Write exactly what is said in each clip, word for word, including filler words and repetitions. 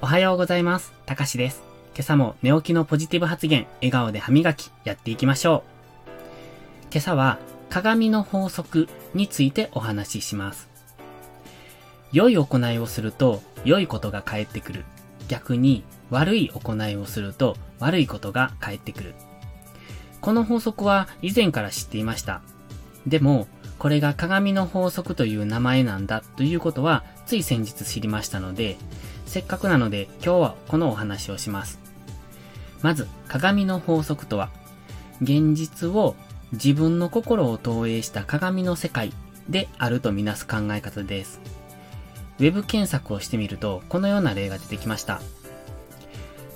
おはようございます。たかしです。今朝も寝起きのポジティブ発言、笑顔で歯磨き、やっていきましょう。今朝は鏡の法則についてお話しします。良い行いをすると良いことが返ってくる。逆に悪い行いをすると悪いことが返ってくる。この法則は以前から知っていました。でもこれが鏡の法則という名前なんだということはつい先日知りましたので、せっかくなので今日はこのお話をします。まず鏡の法則とは、現実を自分の心を投影した鏡の世界であるとみなす考え方です。ウェブ検索をしてみるとこのような例が出てきました。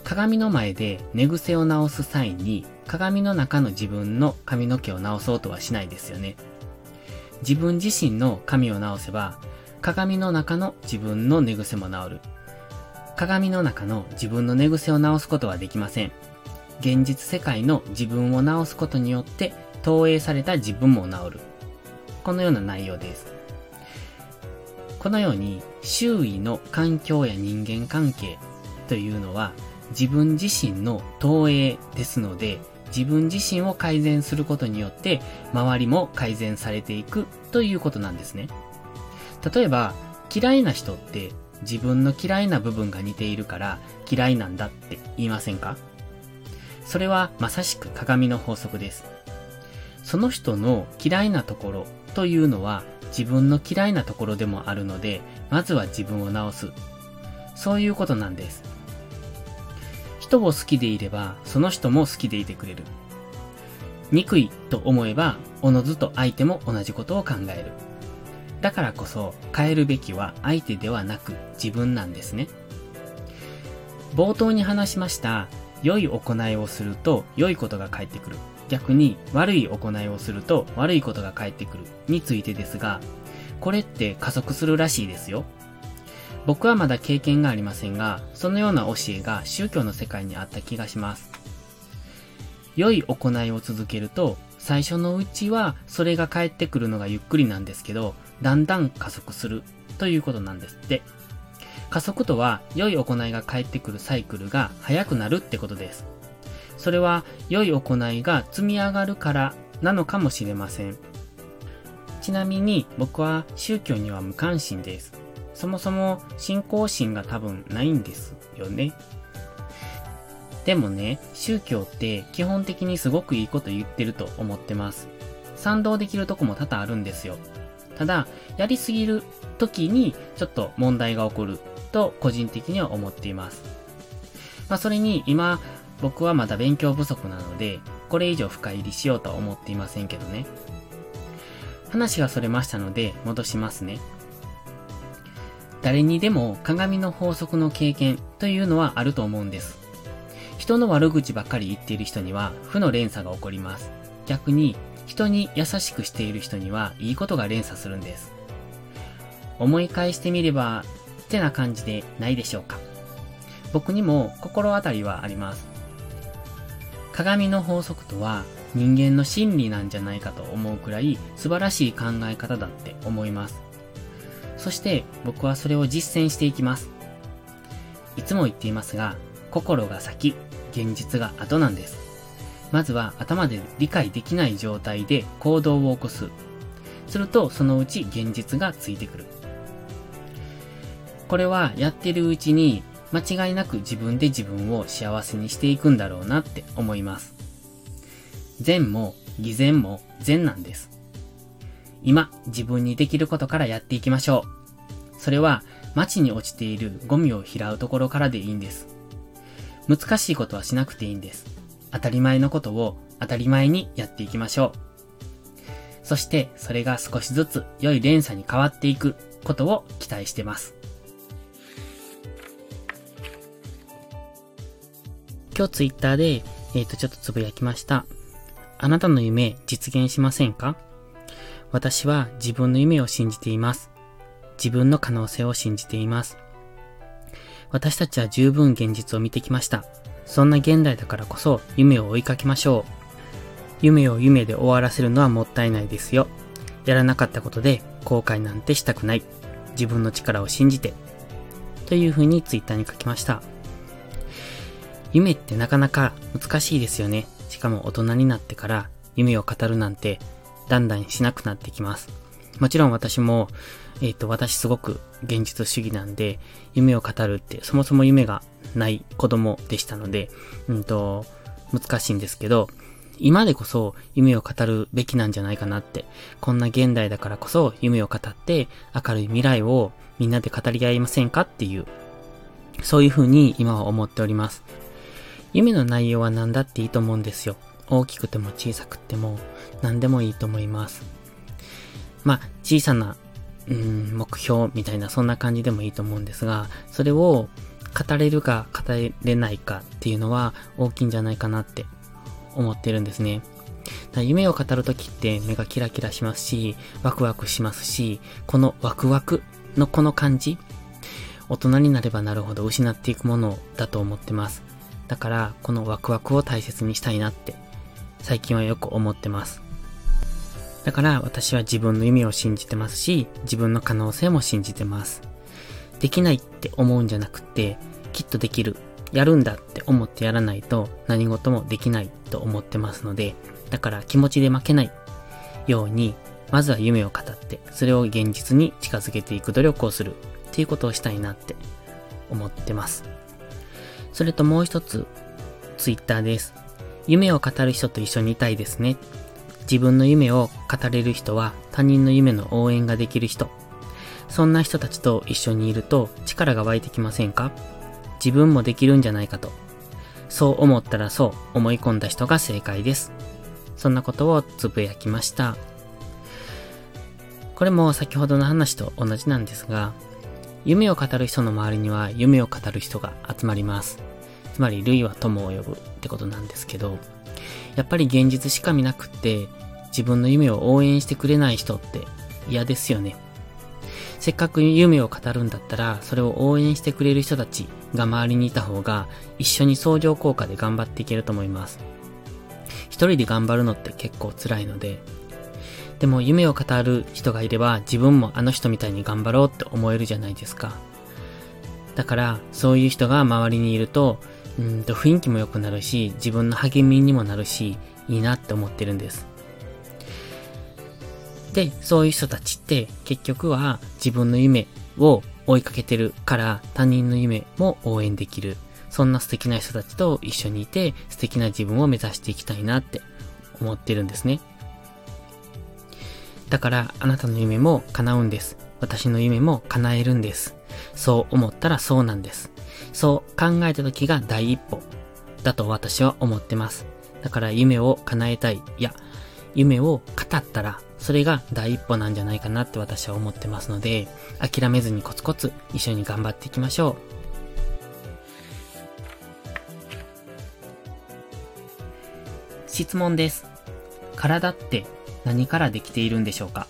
鏡の前で寝癖を直す際に鏡の中の自分の髪の毛を直そうとはしないですよね。自分自身の髪を直せば鏡の中の自分の寝癖も直る。鏡の中の自分の寝癖を直すことはできません。現実世界の自分を直すことによって投影された自分も直る。このような内容です。このように周囲の環境や人間関係というのは自分自身の投影ですので、自分自身を改善することによって周りも改善されていくということなんですね。例えば嫌いな人って自分の嫌いな部分が似ているから嫌いなんだって言いませんか？それはまさしく鏡の法則です。その人の嫌いなところというのは自分の嫌いなところでもあるので、まずは自分を直す、そういうことなんです。人を好きでいればその人も好きでいてくれる。憎いと思えばおのずと相手も同じことを考える。だからこそ変えるべきは相手ではなく自分なんですね。冒頭に話しました良い行いをすると良いことが返ってくる。逆に悪い行いをすると悪いことが返ってくるについてですが、これって加速するらしいですよ。僕はまだ経験がありませんが、そのような教えが宗教の世界にあった気がします。良い行いを続けると、最初のうちはそれが返ってくるのがゆっくりなんですけど、だんだん加速するということなんですって。加速とは、良い行いが返ってくるサイクルが早くなるってことです。それは良い行いが積み上がるからなのかもしれません。ちなみに僕は宗教には無関心です。そもそも信仰心が多分ないんですよね。でもね、宗教って基本的にすごくいいこと言ってると思ってます。賛同できるとこも多々あるんですよ。ただ、やりすぎる時にちょっと問題が起こると個人的には思っています。まあそれに今、僕はまだ勉強不足なので、これ以上深入りしようとは思っていませんけどね。話がそれましたので戻しますね。誰にでも鏡の法則の経験というのはあると思うんです。人の悪口ばかり言っている人には負の連鎖が起こります。逆に人に優しくしている人にはいいことが連鎖するんです。思い返してみればってな感じでないでしょうか。僕にも心当たりはあります。鏡の法則とは人間の真理なんじゃないかと思うくらい素晴らしい考え方だって思います。そして僕はそれを実践していきます。いつも言っていますが、心が先、現実が後なんです。まずは頭で理解できない状態で行動を起こす。するとそのうち現実がついてくる。これはやってるうちに間違いなく自分で自分を幸せにしていくんだろうなって思います。善も偽善も善なんです。今、自分にできることからやっていきましょう。それは、街に落ちているゴミを拾うところからでいいんです。難しいことはしなくていいんです。当たり前のことを当たり前にやっていきましょう。そして、それが少しずつ良い連鎖に変わっていくことを期待してます。今日ツイッターで、えっと、ちょっとつぶやきました。あなたの夢、実現しませんか？私は自分の夢を信じています。自分の可能性を信じています。私たちは十分現実を見てきました。そんな現代だからこそ夢を追いかけましょう。夢を夢で終わらせるのはもったいないですよ。やらなかったことで後悔なんてしたくない。自分の力を信じて。とというふうにツイッターに書きました。夢ってなかなか難しいですよね。しかも大人になってから夢を語るなんてだんだんしなくなってきます。もちろん私も、えっと、私すごく現実主義なんで、夢を語るってそもそも夢がない子供でしたので、うんと、難しいんですけど、今でこそ夢を語るべきなんじゃないかなって、こんな現代だからこそ夢を語って明るい未来をみんなで語り合いませんかっていう、そういう風に今は思っております。夢の内容は何だっていいと思うんですよ。大きくても小さくても何でもいいと思います。まあ、小さな、うん、目標みたいなそんな感じでもいいと思うんですが、それを語れるか語れないかっていうのは大きいんじゃないかなって思ってるんですね。夢を語るときって目がキラキラしますし、ワクワクしますし、このワクワクのこの感じ、大人になればなるほど失っていくものだと思ってます。だからこのワクワクを大切にしたいなって最近はよく思ってます。だから私は自分の夢を信じてますし、自分の可能性も信じてます。できないって思うんじゃなくて、きっとできる、やるんだって思ってやらないと何事もできないと思ってますので、だから気持ちで負けないように、まずは夢を語って、それを現実に近づけていく努力をするっていうことをしたいなって思ってます。それともう一つ、ツイッターです。夢を語る人と一緒にいたいですね。自分の夢を語れる人は他人の夢の応援ができる人。そんな人たちと一緒にいると力が湧いてきませんか？自分もできるんじゃないかと。そう思ったらそう思い込んだ人が正解です。そんなことをつぶやきました。これも先ほどの話と同じなんですが、夢を語る人の周りには夢を語る人が集まります。つまり類は友を呼ぶってことなんですけど、やっぱり現実しか見なくって自分の夢を応援してくれない人って嫌ですよね。せっかく夢を語るんだったらそれを応援してくれる人たちが周りにいた方が一緒に相乗効果で頑張っていけると思います。一人で頑張るのって結構辛いので、でも夢を語る人がいれば自分もあの人みたいに頑張ろうって思えるじゃないですか。だからそういう人が周りにいると、うんと雰囲気も良くなるし、自分の励みにもなるし、いいなって思ってるんです。で、そういう人たちって結局は自分の夢を追いかけてるから他人の夢も応援できる。そんな素敵な人たちと一緒にいて素敵な自分を目指していきたいなって思ってるんですね。だからあなたの夢も叶うんです。私の夢も叶えるんです。そう思ったらそうなんです。そう考えた時が第一歩だと私は思ってます。だから夢を叶えたい。いや、夢を語ったらそれが第一歩なんじゃないかなって私は思ってますので、諦めずにコツコツ一緒に頑張っていきましょう。質問です。体って何からできているんでしょうか？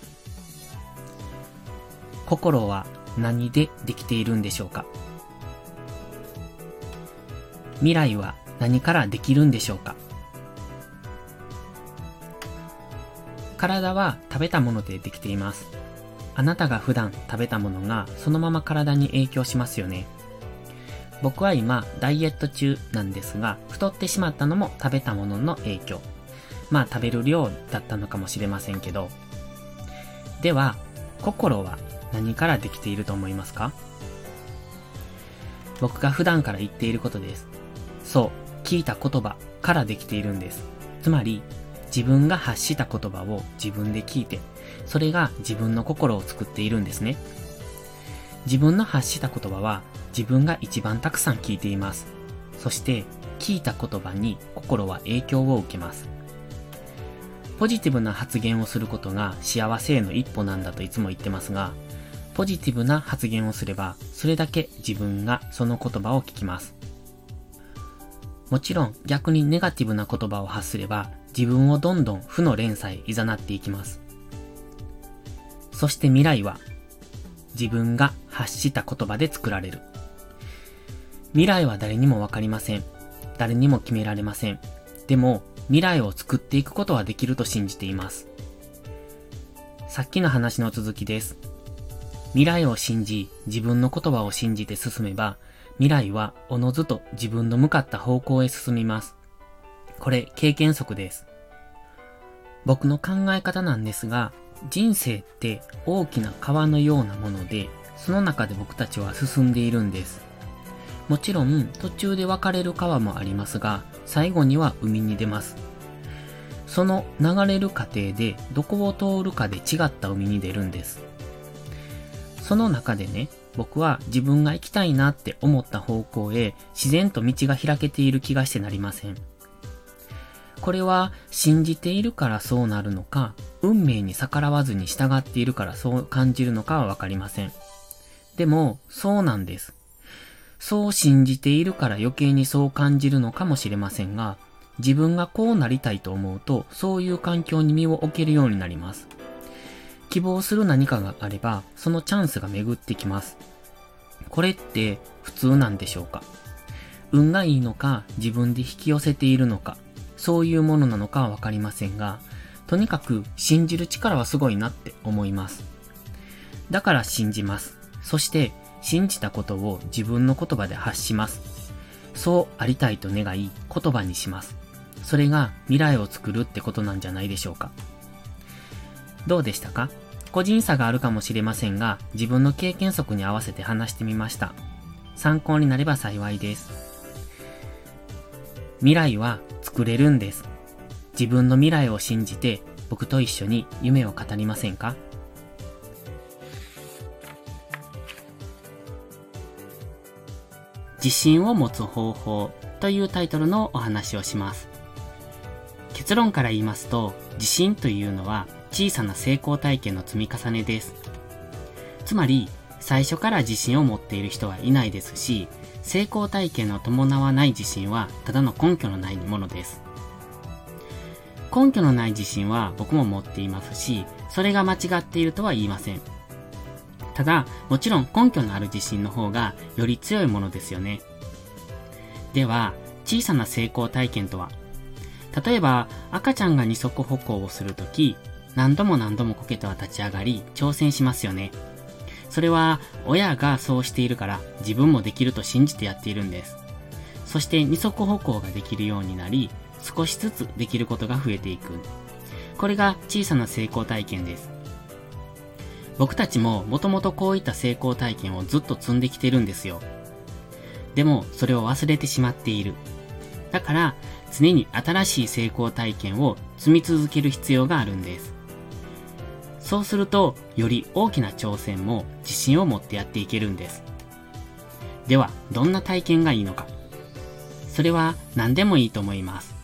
心は何でできているんでしょうか？未来は何からできるんでしょうか？体は食べたものでできています。あなたが普段食べたものがそのまま体に影響しますよね。僕は今ダイエット中なんですが、太ってしまったのも食べたものの影響。まあ食べる量だったのかもしれませんけど。では、心は何からできていると思いますか？僕が普段から言っていることです。そう、聞いた言葉からできているんです。つまり、自分が発した言葉を自分で聞いて、それが自分の心を作っているんですね。自分の発した言葉は自分が一番たくさん聞いています。そして、聞いた言葉に心は影響を受けます。ポジティブな発言をすることが幸せへの一歩なんだといつも言ってますが、ポジティブな発言をすれば、それだけ自分がその言葉を聞きます。もちろん逆にネガティブな言葉を発すれば、自分をどんどん負の連鎖へ誘っていきます。そして未来は、自分が発した言葉で作られる。未来は誰にもわかりません。誰にも決められません。でも、未来を作っていくことはできると信じています。さっきの話の続きです。未来を信じ、自分の言葉を信じて進めば、未来はおのずと自分の向かった方向へ進みます。これ、経験則です。僕の考え方なんですが、人生って大きな川のようなもので、その中で僕たちは進んでいるんです。もちろん途中で分かれる川もありますが、最後には海に出ます。その流れる過程でどこを通るかで違った海に出るんです。その中でね、僕は自分が行きたいなって思った方向へ自然と道が開けている気がしてなりません。これは信じているからそうなるのか、運命に逆らわずに従っているからそう感じるのかはわかりません。でも、そうなんです。そう信じているから余計にそう感じるのかもしれませんが、自分がこうなりたいと思うと、そういう環境に身を置けるようになります。希望する何かがあれば、そのチャンスが巡ってきます。これって普通なんでしょうか？運がいいのか、自分で引き寄せているのか、そういうものなのかはわかりませんが、とにかく信じる力はすごいなって思います。だから信じます。そして信じたことを自分の言葉で発します。そうありたいと願い、言葉にします。それが未来を作るってことなんじゃないでしょうか。どうでしたか？個人差があるかもしれませんが、自分の経験則に合わせて話してみました。参考になれば幸いです。未来は作れるんです。自分の未来を信じて、僕と一緒に夢を語りませんか？自信を持つ方法というタイトルのお話をします。結論から言いますと、自信というのは小さな成功体験の積み重ねです。つまり、最初から自信を持っている人はいないですし、成功体験の伴わない自信はただの根拠のないものです。根拠のない自信は僕も持っていますし、それが間違っているとは言いません。ただ、もちろん根拠のある自信の方がより強いものですよね。では、小さな成功体験とは？例えば、赤ちゃんが二足歩行をするとき、何度も何度もこけては立ち上がり、挑戦しますよね。それは親がそうしているから自分もできると信じてやっているんです。そして二足歩行ができるようになり、少しずつできることが増えていく。これが小さな成功体験です。僕たちももともとこういった成功体験をずっと積んできてるんですよ。でもそれを忘れてしまっている。だから常に新しい成功体験を積み続ける必要があるんです。そうすると、より大きな挑戦も自信を持ってやっていけるんです。では、どんな体験がいいのか。それは何でもいいと思います。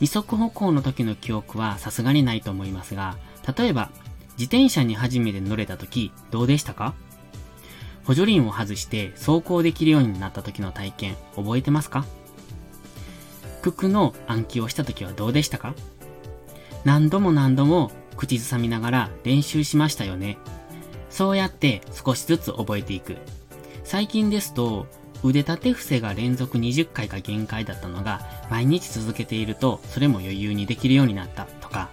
二足歩行の時の記憶はさすがにないと思いますが、例えば、自転車に初めて乗れた時、どうでしたか？補助輪を外して走行できるようになった時の体験、覚えてますか？九九の暗記をした時はどうでしたか？何度も何度も、口ずさみながら練習しましたよね。そうやって少しずつ覚えていく。最近ですと、腕立て伏せが連続にじゅっかいが限界だったのが、毎日続けているとそれも余裕にできるようになったとか、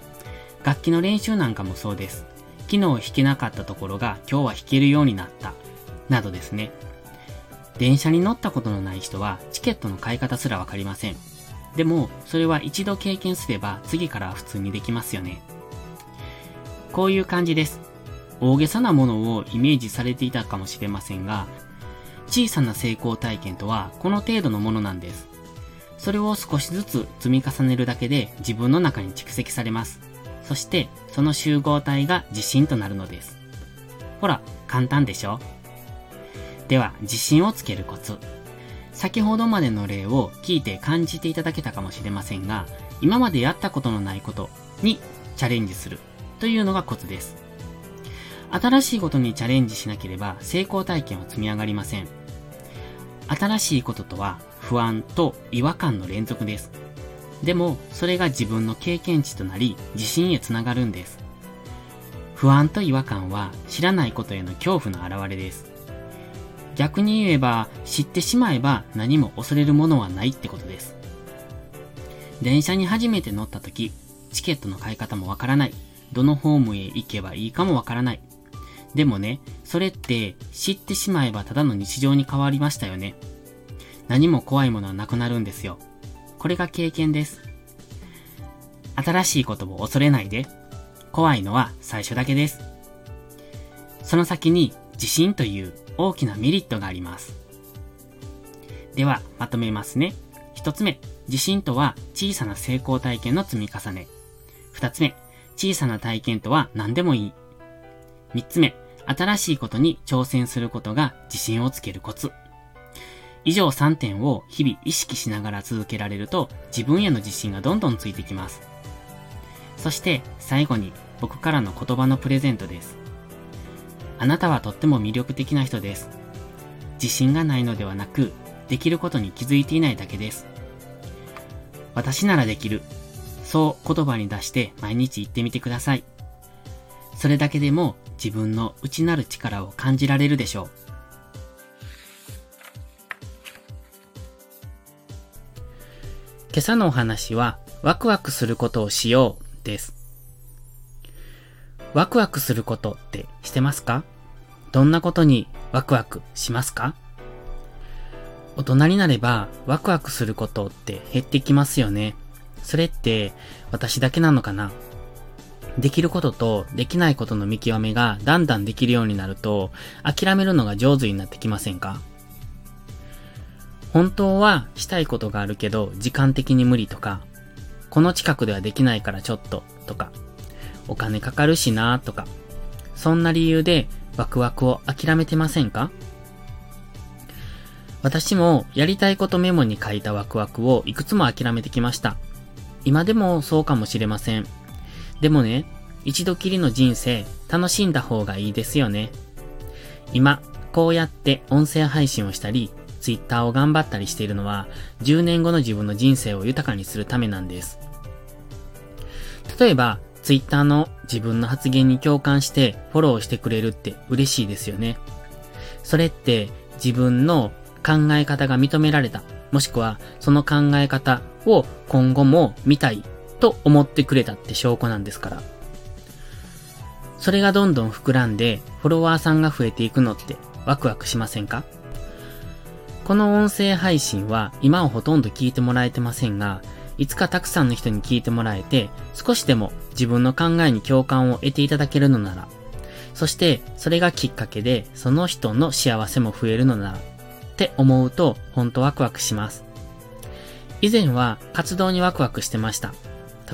楽器の練習なんかもそうです。昨日弾けなかったところが今日は弾けるようになった、などですね。電車に乗ったことのない人はチケットの買い方すらわかりません。でも、それは一度経験すれば次から普通にできますよね。こういう感じです。大げさなものをイメージされていたかもしれませんが、小さな成功体験とはこの程度のものなんです。それを少しずつ積み重ねるだけで自分の中に蓄積されます。そしてその集合体が自信となるのです。ほら、簡単でしょ？では、自信をつけるコツ。先ほどまでの例を聞いて感じていただけたかもしれませんが、今までやったことのないことにチャレンジする。というのがコツです。新しいことにチャレンジしなければ成功体験は積み上がりません。新しいこととは不安と違和感の連続です。でもそれが自分の経験値となり自信へつながるんです。不安と違和感は知らないことへの恐怖の表れです。逆に言えば知ってしまえば何も恐れるものはないってことです。電車に初めて乗った時、チケットの買い方もわからない。どのホームへ行けばいいかもわからない。でもね、それって知ってしまえばただの日常に変わりましたよね。何も怖いものはなくなるんですよ。これが経験です。新しいことを恐れないで。怖いのは最初だけです。その先に自信という大きなメリットがあります。ではまとめますね。ひとつめ、自信とは小さな成功体験の積み重ね。ふたつめ、小さな体験とは何でもいい。みっつめ、新しいことに挑戦することが自信をつけるコツ。以上さんてんを日々意識しながら続けられると、自分への自信がどんどんついてきます。そして最後に僕からの言葉のプレゼントです。あなたはとっても魅力的な人です。自信がないのではなく、できることに気づいていないだけです。私ならできる。そう言葉に出して毎日言ってみてください。それだけでも自分の内なる力を感じられるでしょう。今朝のお話は、ワクワクすることをしようです。ワクワクすることってしてますか？どんなことにワクワクしますか？大人になればワクワクすることって減ってきますよね。それって私だけなのかな？できることとできないことの見極めがだんだんできるようになると、諦めるのが上手になってきませんか？本当はしたいことがあるけど時間的に無理とか、この近くではできないからちょっととか、お金かかるしなとか、そんな理由でワクワクを諦めてませんか？私もやりたいことメモに書いたワクワクをいくつも諦めてきました。今でもそうかもしれません。でもね、一度きりの人生楽しんだ方がいいですよね。今、こうやって音声配信をしたり、ツイッターを頑張ったりしているのは、じゅうねんごの自分の人生を豊かにするためなんです。例えば、ツイッターの自分の発言に共感してフォローしてくれるって嬉しいですよね。それって自分の考え方が認められた、もしくはその考え方を今後も見たいと思ってくれたって証拠なんですから。それがどんどん膨らんでフォロワーさんが増えていくのってワクワクしませんか？この音声配信は今はほとんど聞いてもらえてませんが、いつかたくさんの人に聞いてもらえて、少しでも自分の考えに共感を得ていただけるのなら、そしてそれがきっかけでその人の幸せも増えるのなら、って思うとほんとワクワクします。以前は活動にワクワクしてました。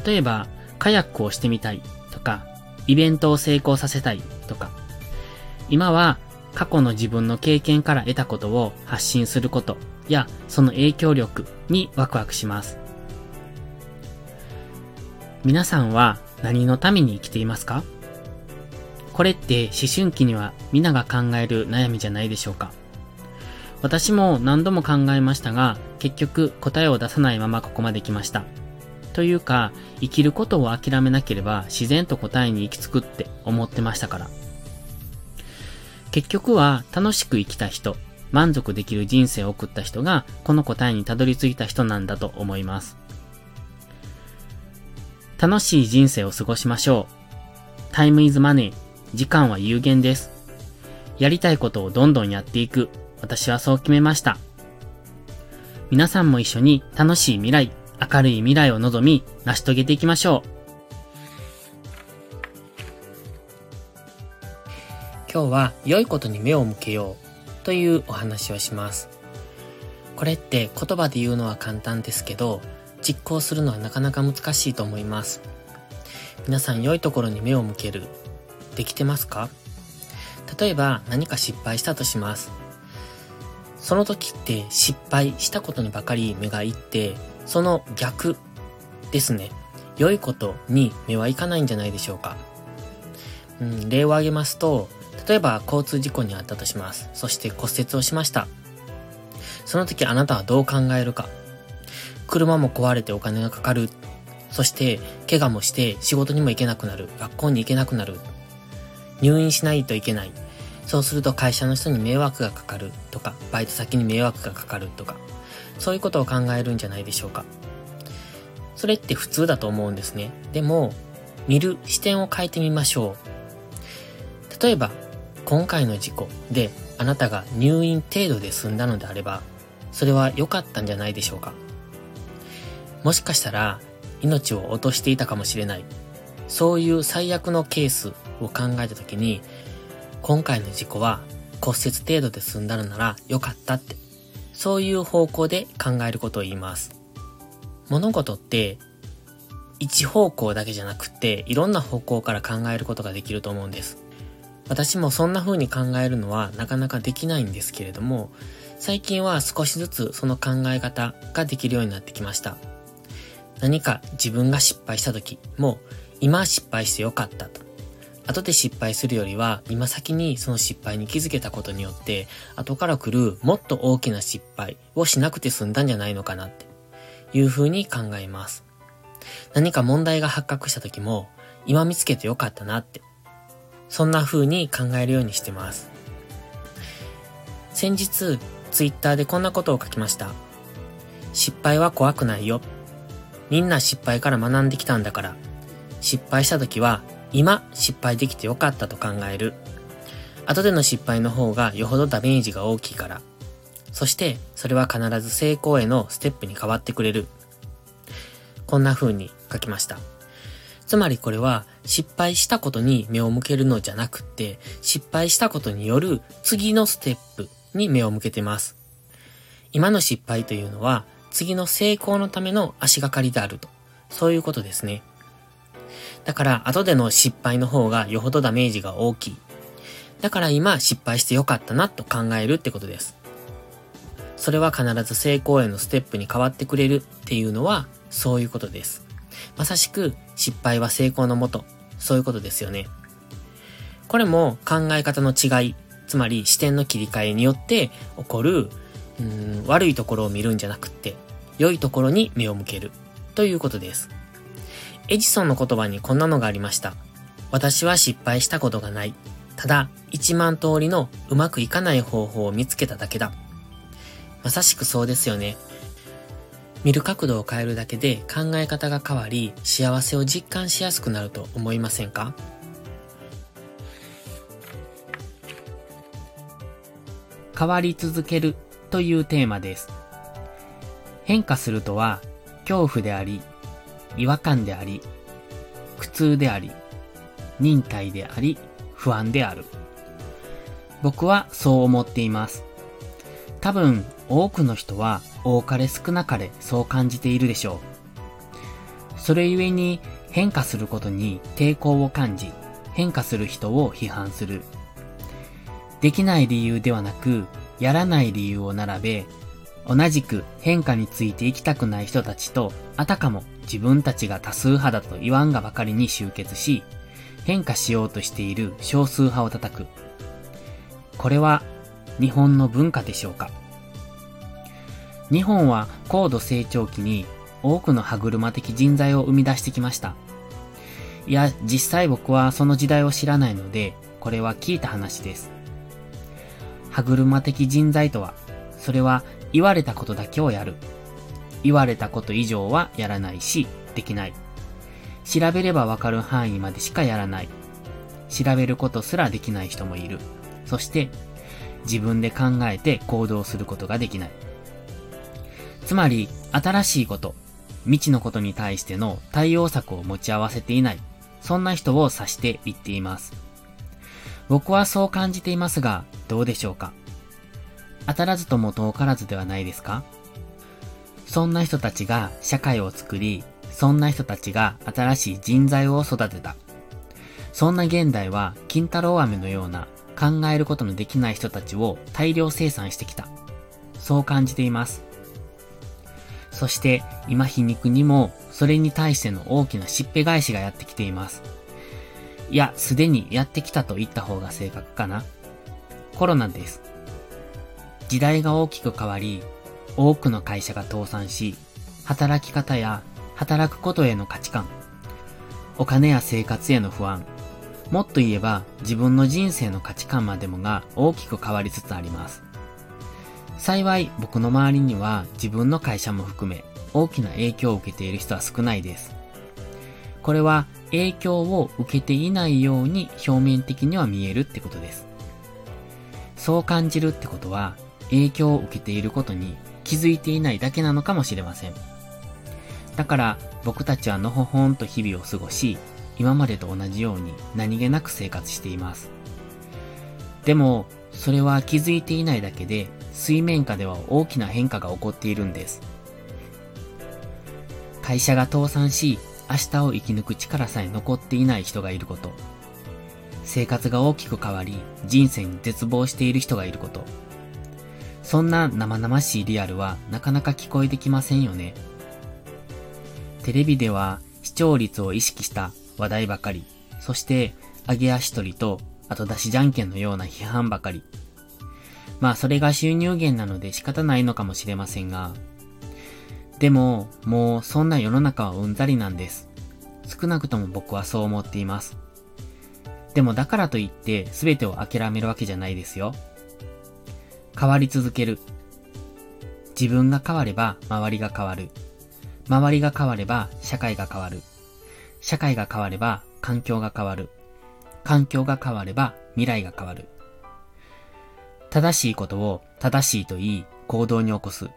例えば、カヤックをしてみたいとか、イベントを成功させたいとか、今は過去の自分の経験から得たことを発信することや、その影響力にワクワクします。皆さんは何のために生きていますか？これって思春期には皆が考える悩みじゃないでしょうか。私も何度も考えましたが、結局答えを出さないままここまで来ました。というか、生きることを諦めなければ自然と答えに行き着くって思ってましたから。結局は楽しく生きた人、満足できる人生を送った人がこの答えにたどり着いた人なんだと思います。楽しい人生を過ごしましょう。タイムイズマネー。時間は有限です。やりたいことをどんどんやっていく。私はそう決めました。皆さんも一緒に楽しい未来、明るい未来を望み、成し遂げていきましょう。今日は良いことに目を向けようというお話をします。これって言葉で言うのは簡単ですけど、実行するのはなかなか難しいと思います。皆さん、良いところに目を向ける。できてますか？例えば何か失敗したとします。その時って失敗したことにばかり目がいって、その逆ですね。良いことに目はいかないんじゃないでしょうか。うん、例を挙げますと、例えば交通事故に遭ったとします。そして骨折をしました。その時あなたはどう考えるか。車も壊れてお金がかかる。そして怪我もして仕事にも行けなくなる。学校に行けなくなる。入院しないといけない。そうすると会社の人に迷惑がかかるとか、バイト先に迷惑がかかるとか、そういうことを考えるんじゃないでしょうか。それって普通だと思うんですね。でも見る視点を変えてみましょう。例えば今回の事故であなたが入院程度で済んだのであれば、それは良かったんじゃないでしょうか。もしかしたら命を落としていたかもしれない。そういう最悪のケースを考えたときに、今回の事故は骨折程度で済んだのなら良かったって、そういう方向で考えることを言います。物事って一方向だけじゃなくて、いろんな方向から考えることができると思うんです。私もそんな風に考えるのはなかなかできないんですけれども、最近は少しずつその考え方ができるようになってきました。何か自分が失敗した時も、今失敗してよかったと。後で失敗するよりは、今先にその失敗に気づけたことによって、後から来るもっと大きな失敗をしなくて済んだんじゃないのかなっていう風に考えます。何か問題が発覚した時も、今見つけてよかったなって、そんな風に考えるようにしてます。先日、ツイッターでこんなことを書きました。失敗は怖くないよ。みんな失敗から学んできたんだから。失敗した時は、今失敗できてよかったと考える。後での失敗の方がよほどダメージが大きいから。そして、それは必ず成功へのステップに変わってくれる。こんな風に書きました。つまりこれは失敗したことに目を向けるのじゃなくて、失敗したことによる次のステップに目を向けてます。今の失敗というのは次の成功のための足がかりであると、そういうことですね。だから後での失敗の方がよほどダメージが大きい。だから今失敗してよかったなと考えるってことです。それは必ず成功へのステップに変わってくれるっていうのはそういうことです。まさしく失敗は成功のもと、そういうことですよね。これも考え方の違い、つまり視点の切り替えによって起こる、うーん、悪いところを見るんじゃなくて、良いところに目を向けるということです。エジソンの言葉にこんなのがありました。私は失敗したことがない。ただ、いちまん通りのうまくいかない方法を見つけただけだ。まさしくそうですよね。見る角度を変えるだけで考え方が変わり、幸せを実感しやすくなると思いませんか？変わり続けるというテーマです。変化するとは、恐怖であり、違和感であり、苦痛であり、忍耐であり、不安である。僕はそう思っています。多分、多くの人は多かれ少なかれそう感じているでしょう。それゆえに変化することに抵抗を感じ、変化する人を批判する。できない理由ではなく、やらない理由を並べ、同じく変化について生きたくない人たちと、あたかも自分たちが多数派だと言わんがばかりに集結し、変化しようとしている少数派を叩く。これは日本の文化でしょうか。日本は高度成長期に多くの歯車的人材を生み出してきました。いや、実際僕はその時代を知らないので、これは聞いた話です。歯車的人材とは、それは言われたことだけをやる。言われたこと以上はやらないし、できない。調べればわかる範囲までしかやらない。調べることすらできない人もいる。そして、自分で考えて行動することができない。つまり、新しいこと、未知のことに対しての対応策を持ち合わせていない、そんな人を指して言っています。僕はそう感じていますが、どうでしょうか？当たらずとも遠からずではないですか？そんな人たちが社会を作り、そんな人たちが新しい人材を育てた。そんな現代は、金太郎飴のような考えることのできない人たちを大量生産してきた。そう感じています。そして今皮肉にもそれに対しての大きなしっぺ返しがやってきています。いや、すでにやってきたと言った方が正確かな。コロナです。時代が大きく変わり、多くの会社が倒産し、働き方や働くことへの価値観、お金や生活への不安、もっと言えば自分の人生の価値観までもが大きく変わりつつあります。幸い僕の周りには自分の会社も含め大きな影響を受けている人は少ないです。これは影響を受けていないように表面的には見えるってことです。そう感じるってことは、影響を受けていることに気づいていないだけなのかもしれません。だから僕たちはのほほんと日々を過ごし、今までと同じように何気なく生活しています。でも、それは気づいていないだけで、水面下では大きな変化が起こっているんです。会社が倒産し、明日を生き抜く力さえ残っていない人がいること。生活が大きく変わり、人生に絶望している人がいること。そんな生々しいリアルはなかなか聞こえてきませんよね。テレビでは視聴率を意識した話題ばかり、そして上げ足取りと後出しじゃんけんのような批判ばかり。まあそれが収入源なので仕方ないのかもしれませんが、でももうそんな世の中はうんざりなんです。少なくとも僕はそう思っています。でもだからといって全てを諦めるわけじゃないですよ。変わり続ける。自分が変われば周りが変わる。周りが変われば社会が変わる。社会が変われば環境が変わる。環境が変われば未来が変わる。正しいことを正しいと言い行動に起こす。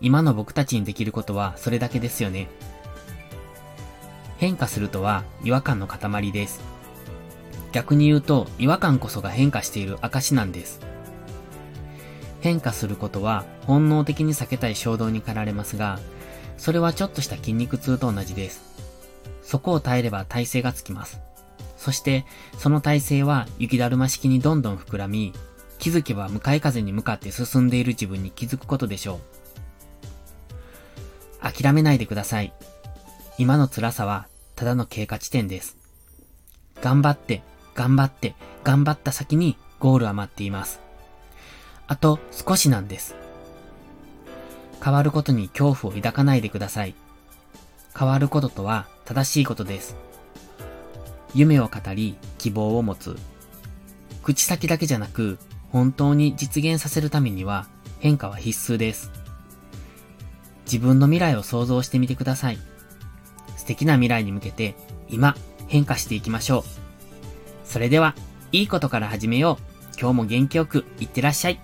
今の僕たちにできることはそれだけですよね。変化するとは違和感の塊です。逆に言うと違和感こそが変化している証なんです。変化することは本能的に避けたい衝動に駆られますが、それはちょっとした筋肉痛と同じです。そこを耐えれば耐性がつきます。そしてその耐性は雪だるま式にどんどん膨らみ、気づけば向かい風に向かって進んでいる自分に気づくことでしょう。諦めないでください。今の辛さはただの経過地点です。頑張って、頑張って、頑張った先にゴールは待っています。あと少しなんです。変わることに恐怖を抱かないでください。変わることとは正しいことです。夢を語り、希望を持つ。口先だけじゃなく、本当に実現させるためには変化は必須です。自分の未来を想像してみてください。素敵な未来に向けて今変化していきましょう。それでは、いいことから始めよう。今日も元気よくいってらっしゃい。